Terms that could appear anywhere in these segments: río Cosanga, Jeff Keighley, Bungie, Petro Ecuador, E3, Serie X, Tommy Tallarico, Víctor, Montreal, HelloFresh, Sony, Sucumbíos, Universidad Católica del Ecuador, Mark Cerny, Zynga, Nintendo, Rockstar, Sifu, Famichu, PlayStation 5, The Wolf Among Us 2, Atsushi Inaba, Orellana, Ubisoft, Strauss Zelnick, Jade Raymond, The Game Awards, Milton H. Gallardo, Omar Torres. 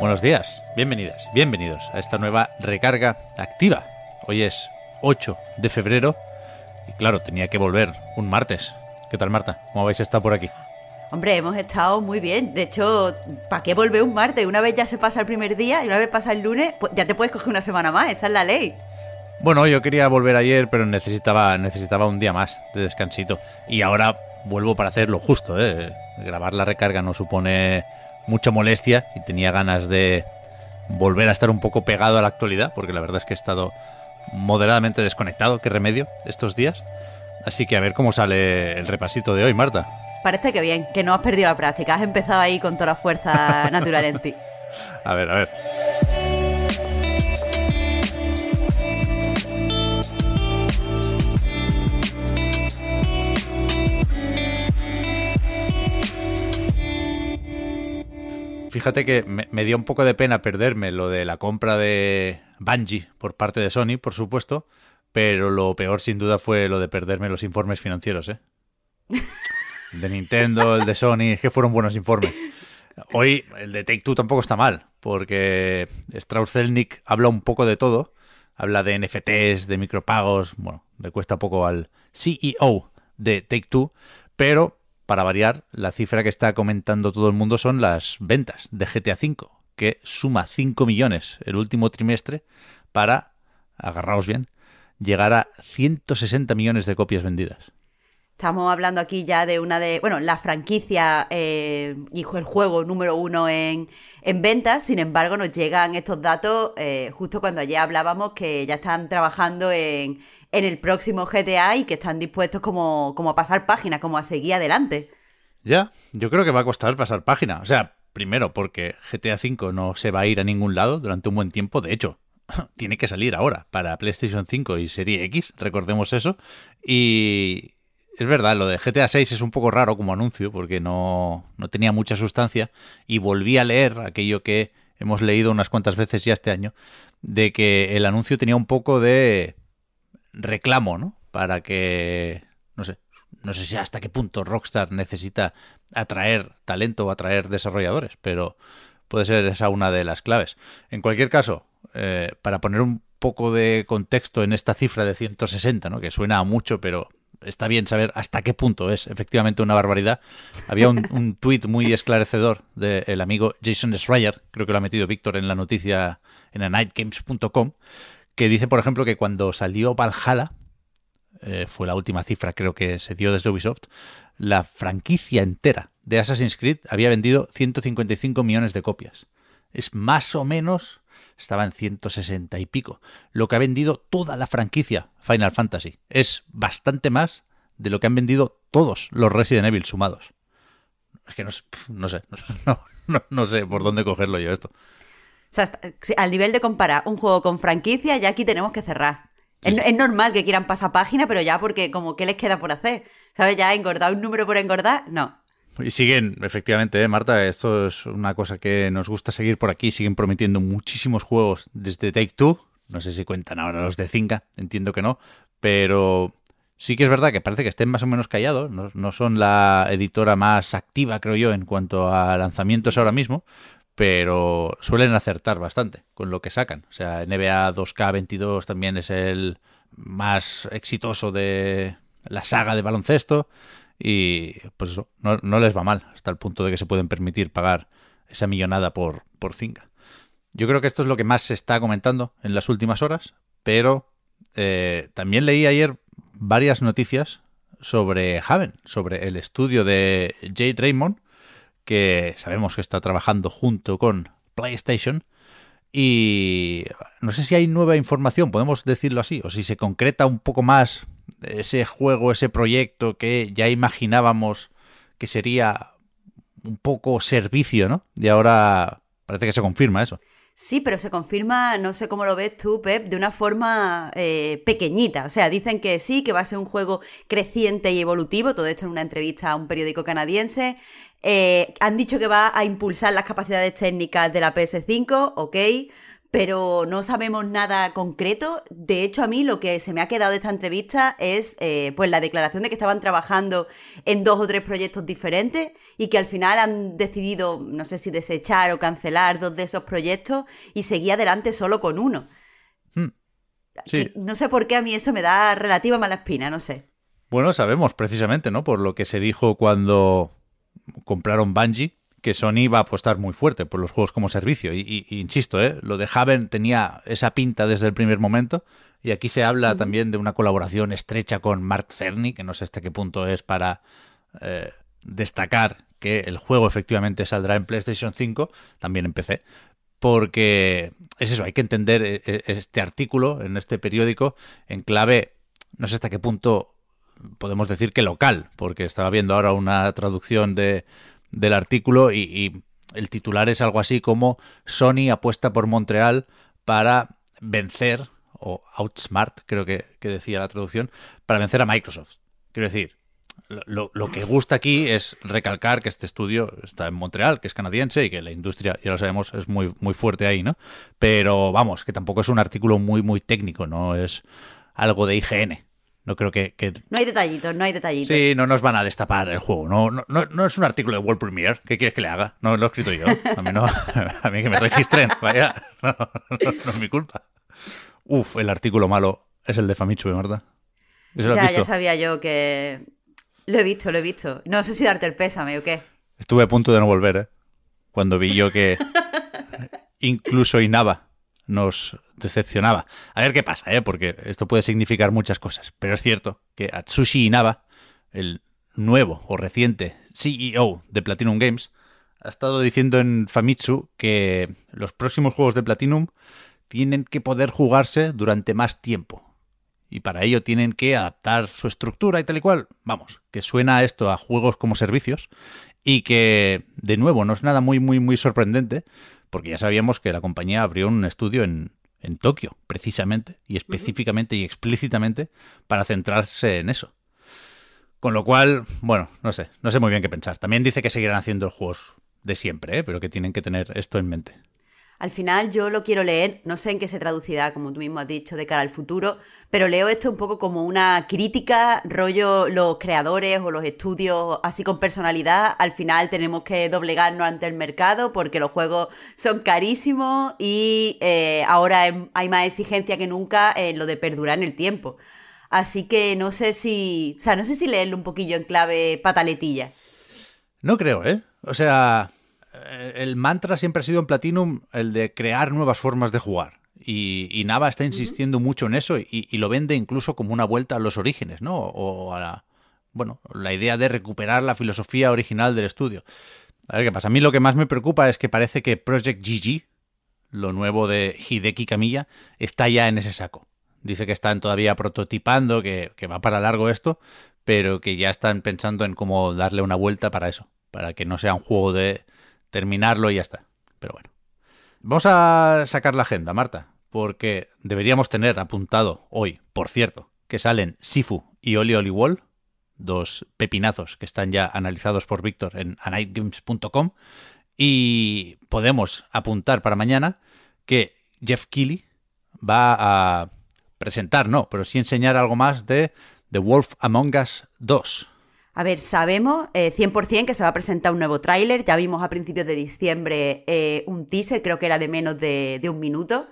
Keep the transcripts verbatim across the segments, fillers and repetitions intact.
Buenos días, bienvenidas, bienvenidos a esta nueva recarga activa. Hoy es ocho de febrero y claro, tenía que volver un martes. ¿Qué tal, Marta? ¿Cómo habéis estado por aquí? Hombre, hemos estado muy bien. De hecho, ¿para qué volver un martes? Una vez ya se pasa el primer día y una vez pasa el lunes, pues ya te puedes coger una semana más, esa es la ley. Bueno, yo quería volver ayer, pero necesitaba, necesitaba un día más de descansito. Y ahora vuelvo para hacer lo justo, ¿eh? Grabar la recarga no supone mucha molestia y tenía ganas de volver a estar un poco pegado a la actualidad, porque la verdad es que he estado moderadamente desconectado, qué remedio, estos días. Así que a ver cómo sale el repasito de hoy, Marta. Parece que bien, que no has perdido la práctica, has empezado ahí con toda la fuerza natural en ti. A ver, a ver. Fíjate que me, me dio un poco de pena perderme lo de la compra de Bungie por parte de Sony, por supuesto, pero lo peor sin duda fue lo de perderme los informes financieros, ¿eh? De Nintendo, el de Sony, es que fueron buenos informes. Hoy el de Take-Two tampoco está mal, porque Strauss Zelnick habla un poco de todo, habla de N F Ts, de micropagos, bueno, le cuesta poco al C E O de Take-Two, pero para variar, la cifra que está comentando todo el mundo son las ventas de G T A cinco, que suma cinco millones el último trimestre para, agarraos bien, llegar a ciento sesenta millones de copias vendidas. Estamos hablando aquí ya de una de, bueno, la franquicia eh, y el juego número uno en, en ventas. Sin embargo, nos llegan estos datos eh, justo cuando ayer hablábamos que ya están trabajando en... en el próximo G T A y que están dispuestos como, como a pasar página, como a seguir adelante. Ya, yo creo que va a costar pasar página. O sea, primero porque G T A cinco no se va a ir a ningún lado durante un buen tiempo. De hecho, tiene que salir ahora para PlayStation cinco y Serie X, recordemos eso. Y es verdad, lo de G T A seis es un poco raro como anuncio porque no, no tenía mucha sustancia y volví a leer aquello que hemos leído unas cuantas veces ya este año, de que el anuncio tenía un poco de reclamo, ¿no? Para que, no sé, no sé si hasta qué punto Rockstar necesita atraer talento o atraer desarrolladores, pero puede ser esa una de las claves. En cualquier caso, eh, para poner un poco de contexto en esta cifra de ciento sesenta, ¿no? Que suena a mucho, pero está bien saber hasta qué punto es efectivamente una barbaridad. Había un, un tuit muy esclarecedor del amigo Jason Schreier, creo que lo ha metido Víctor en la noticia en a night games punto com, que dice, por ejemplo, que cuando salió Valhalla, eh, fue la última cifra creo que se dio desde Ubisoft, la franquicia entera de Assassin's Creed había vendido ciento cincuenta y cinco millones de copias. Es más o menos, estaba en ciento sesenta y pico, lo que ha vendido toda la franquicia Final Fantasy. Es bastante más de lo que han vendido todos los Resident Evil sumados. Es que no, no sé, no, no, no sé por dónde cogerlo yo esto. O sea, al nivel de comparar un juego con franquicia, ya aquí tenemos que cerrar. Sí. Es, es normal que quieran pasar página, pero ya porque como ¿qué les queda por hacer? ¿Sabes? Ya engordar un número por engordar, no. Y siguen, efectivamente, ¿eh, Marta? Esto es una cosa que nos gusta seguir por aquí. Siguen prometiendo muchísimos juegos desde Take-Two. No sé si cuentan ahora los de Zynga, entiendo que no. Pero sí que es verdad que parece que estén más o menos callados. No, no son la editora más activa, creo yo, en cuanto a lanzamientos ahora mismo, pero suelen acertar bastante con lo que sacan. O sea, N B A dos K veintidós también es el más exitoso de la saga de baloncesto y pues eso, no, no les va mal hasta el punto de que se pueden permitir pagar esa millonada por, por Zynga. Yo creo que esto es lo que más se está comentando en las últimas horas, pero eh, también leí ayer varias noticias sobre Haven, sobre el estudio de Jade Raymond, que sabemos que está trabajando junto con PlayStation y no sé si hay nueva información, podemos decirlo así, o si se concreta un poco más ese juego, ese proyecto que ya imaginábamos que sería un poco servicio, ¿no? Y ahora parece que se confirma eso. Sí, pero se confirma, no sé cómo lo ves tú, Pep, de una forma eh, pequeñita. O sea, dicen que sí, que va a ser un juego creciente y evolutivo. Todo esto en una entrevista a un periódico canadiense. Eh, han dicho que va a impulsar las capacidades técnicas de la P S cinco, ok, pero no sabemos nada concreto. De hecho, a mí lo que se me ha quedado de esta entrevista es eh, pues la declaración de que estaban trabajando en dos o tres proyectos diferentes y que al final han decidido, no sé si desechar o cancelar dos de esos proyectos y seguir adelante solo con uno. Hmm. Sí. No sé por qué a mí eso me da relativa mala espina, no sé. Bueno, sabemos precisamente, ¿no? Por lo que se dijo cuando compraron Bungie, que Sony va a apostar muy fuerte por los juegos como servicio. Y, y, y insisto, ¿eh? Lo de Haven tenía esa pinta desde el primer momento. Y aquí se habla uh-huh. también de una colaboración estrecha con Mark Cerny, que no sé hasta qué punto es para eh, destacar que el juego efectivamente saldrá en PlayStation cinco, también en P C. Porque es eso, hay que entender este artículo en este periódico en clave, no sé hasta qué punto podemos decir que local, porque estaba viendo ahora una traducción de... del artículo y, y el titular es algo así como Sony apuesta por Montreal para vencer, o outsmart creo que, que decía la traducción, para vencer a Microsoft. Quiero decir, lo, lo que gusta aquí es recalcar que este estudio está en Montreal, que es canadiense y que la industria, ya lo sabemos, es muy, muy fuerte ahí, ¿no? Pero vamos, que tampoco es un artículo muy, muy técnico, no es algo de I G N. No creo que, que... No hay detallitos, no hay detallitos. Sí, no nos van a destapar el juego. No, no, no, no es un artículo de World Premiere. ¿Qué quieres que le haga? No lo he escrito yo. A mí no, a mí que me registren. Vaya, no, no, no es mi culpa. Uf, el artículo malo es el de Famichu, ¿verdad? Ya, ya sabía yo que... Lo he visto, lo he visto. No sé si darte el pésame o qué. Estuve a punto de no volver, ¿eh? Cuando vi yo que incluso Inaba nos decepcionaba. A ver qué pasa, ¿eh? Porque esto puede significar muchas cosas. Pero es cierto que Atsushi Inaba, el nuevo o reciente C E O de Platinum Games, ha estado diciendo en Famitsu que los próximos juegos de Platinum tienen que poder jugarse durante más tiempo. Y para ello tienen que adaptar su estructura y tal y cual. Vamos, que suena esto a juegos como servicios y que, de nuevo, no es nada muy, muy, muy sorprendente, porque ya sabíamos que la compañía abrió un estudio en, en Tokio, precisamente, y específicamente y explícitamente para centrarse en eso. Con lo cual, bueno, no sé, no sé muy bien qué pensar. También dice que seguirán haciendo los juegos de siempre, ¿eh? Pero que tienen que tener esto en mente. Al final yo lo quiero leer, no sé en qué se traducirá, como tú mismo has dicho, de cara al futuro, pero leo esto un poco como una crítica, rollo los creadores o los estudios así con personalidad. Al final tenemos que doblegarnos ante el mercado porque los juegos son carísimos y eh, ahora hay más exigencia que nunca en lo de perdurar en el tiempo. Así que no sé si, o sea, no sé si leerlo un poquillo en clave pataletilla. No creo, ¿eh? O sea... El mantra siempre ha sido en Platinum el de crear nuevas formas de jugar. Y, y Nava está insistiendo uh-huh. mucho en eso y, y lo vende incluso como una vuelta a los orígenes, ¿no? O a la, bueno, la idea de recuperar la filosofía original del estudio. A ver qué pasa. A mí lo que más me preocupa es que parece que Project G G, lo nuevo de Hideki Kamiya, está ya en ese saco. Dice que están todavía prototipando, que, que va para largo esto, pero que ya están pensando en cómo darle una vuelta para eso, para que no sea un juego de... terminarlo y ya está. Pero bueno. Vamos a sacar la agenda, Marta, porque deberíamos tener apuntado hoy, por cierto, que salen Sifu y Oli Oli Wall, dos pepinazos que están ya analizados por Víctor en a night games punto com, y podemos apuntar para mañana que Jeff Keighley va a presentar, no, pero sí enseñar algo más de The Wolf Among Us dos. A ver, sabemos eh, cien por ciento que se va a presentar un nuevo tráiler. Ya vimos a principios de diciembre eh, un teaser, creo que era de menos de, de un minuto.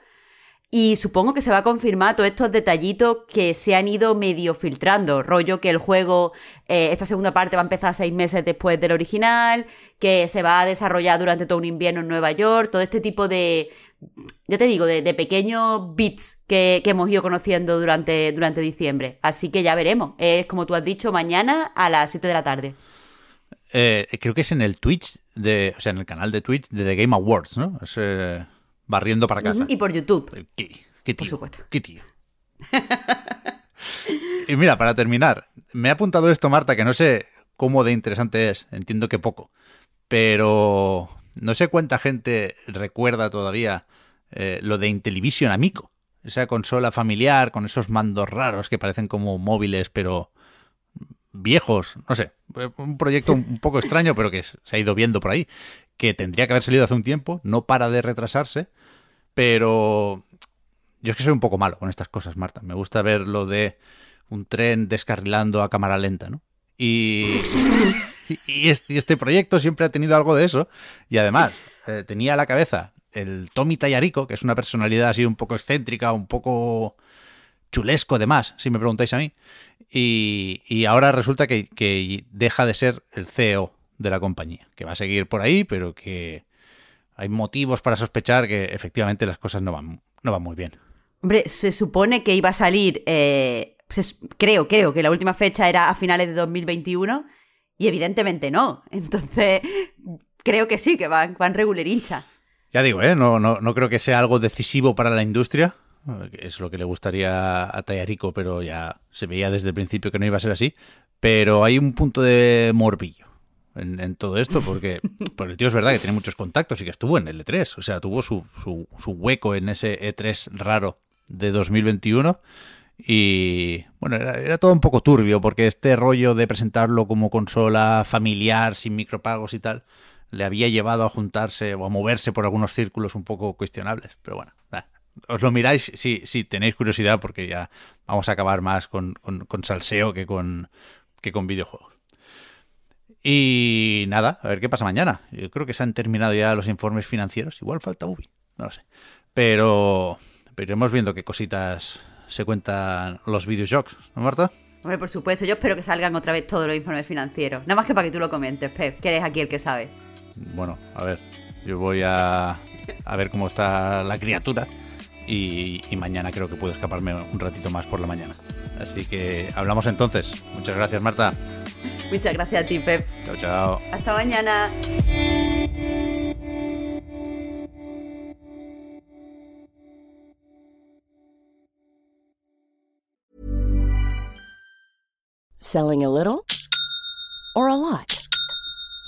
Y supongo que se va a confirmar todos estos detallitos que se han ido medio filtrando. Rollo que el juego, eh, esta segunda parte va a empezar seis meses después del original, que se va a desarrollar durante todo un invierno en Nueva York. Todo este tipo de, ya te digo, de, de pequeños bits que, que hemos ido conociendo durante, durante diciembre. Así que ya veremos. Es como tú has dicho, mañana a las siete de la tarde. Eh, creo que es en el Twitch, de, o sea, en el canal de Twitch de The Game Awards, ¿no? Es... Eh... barriendo para casa. Y por YouTube. ¿Qué, qué tío? Por supuesto. Qué tío. Y mira, para terminar, me ha apuntado esto, Marta, que no sé cómo de interesante es. Entiendo que poco. Pero no sé cuánta gente recuerda todavía eh, lo de Intellivision Amico. Esa consola familiar con esos mandos raros que parecen como móviles, pero viejos. No sé, un proyecto un poco extraño, pero que se ha ido viendo por ahí. Que tendría que haber salido hace un tiempo, no para de retrasarse, pero yo es que soy un poco malo con estas cosas, Marta. Me gusta ver lo de un tren descarrilando a cámara lenta, ¿no? Y, y este proyecto siempre ha tenido algo de eso. Y además, eh, tenía a la cabeza el Tommy Tallarico, que es una personalidad así un poco excéntrica, un poco chulesco de más, si me preguntáis a mí. Y, y ahora resulta que, que deja de ser el C E O de la compañía, que va a seguir por ahí, pero que hay motivos para sospechar que efectivamente las cosas no van, no van muy bien. Hombre, se supone que iba a salir, eh, pues, creo, creo que la última fecha era a finales de dos mil veintiuno y evidentemente no. Entonces creo que sí, que van, van regular hincha. Ya digo, ¿eh? No, no, no creo que sea algo decisivo para la industria. Es lo que le gustaría a Tallarico, pero ya se veía desde el principio que no iba a ser así. Pero hay un punto de morbillo en, en todo esto, porque, porque el tío es verdad que tiene muchos contactos y que estuvo en el E tres. O sea, tuvo su, su, su hueco en ese E tres raro de dos mil veintiuno. Y bueno, era, era todo un poco turbio, porque este rollo de presentarlo como consola familiar, sin micropagos y tal, le había llevado a juntarse o a moverse por algunos círculos un poco cuestionables. Pero bueno, nah, os lo miráis si, si tenéis curiosidad, porque ya vamos a acabar más con, con, con salseo que con, que con videojuegos. Y nada, a ver qué pasa mañana. Yo creo que se han terminado ya los informes financieros. Igual falta Ubi, no lo sé. Pero, pero iremos viendo qué cositas se cuentan los videojuegos, ¿no, Marta? Hombre, por supuesto. Yo espero que salgan otra vez todos los informes financieros. Nada más que para que tú lo comentes, Pep, que eres aquí el que sabe. Bueno, a ver, yo voy a, a ver cómo está la criatura y, y mañana creo que puedo escaparme un ratito más por la mañana. Así que hablamos entonces. Muchas gracias, Marta. Muchas gracias a ti, Pep. Chao, chao. Hasta mañana. Selling a little or a lot?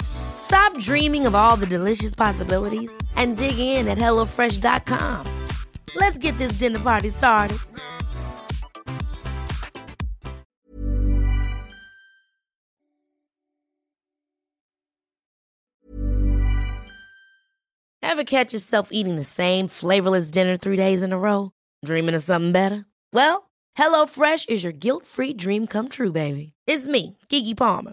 Stop dreaming of all the delicious possibilities and dig in at hello fresh dot com. Let's get this dinner party started. Ever catch yourself eating the same flavorless dinner three days in a row? Dreaming of something better? Well, HelloFresh is your guilt-free dream come true, baby. It's me, Keke Palmer.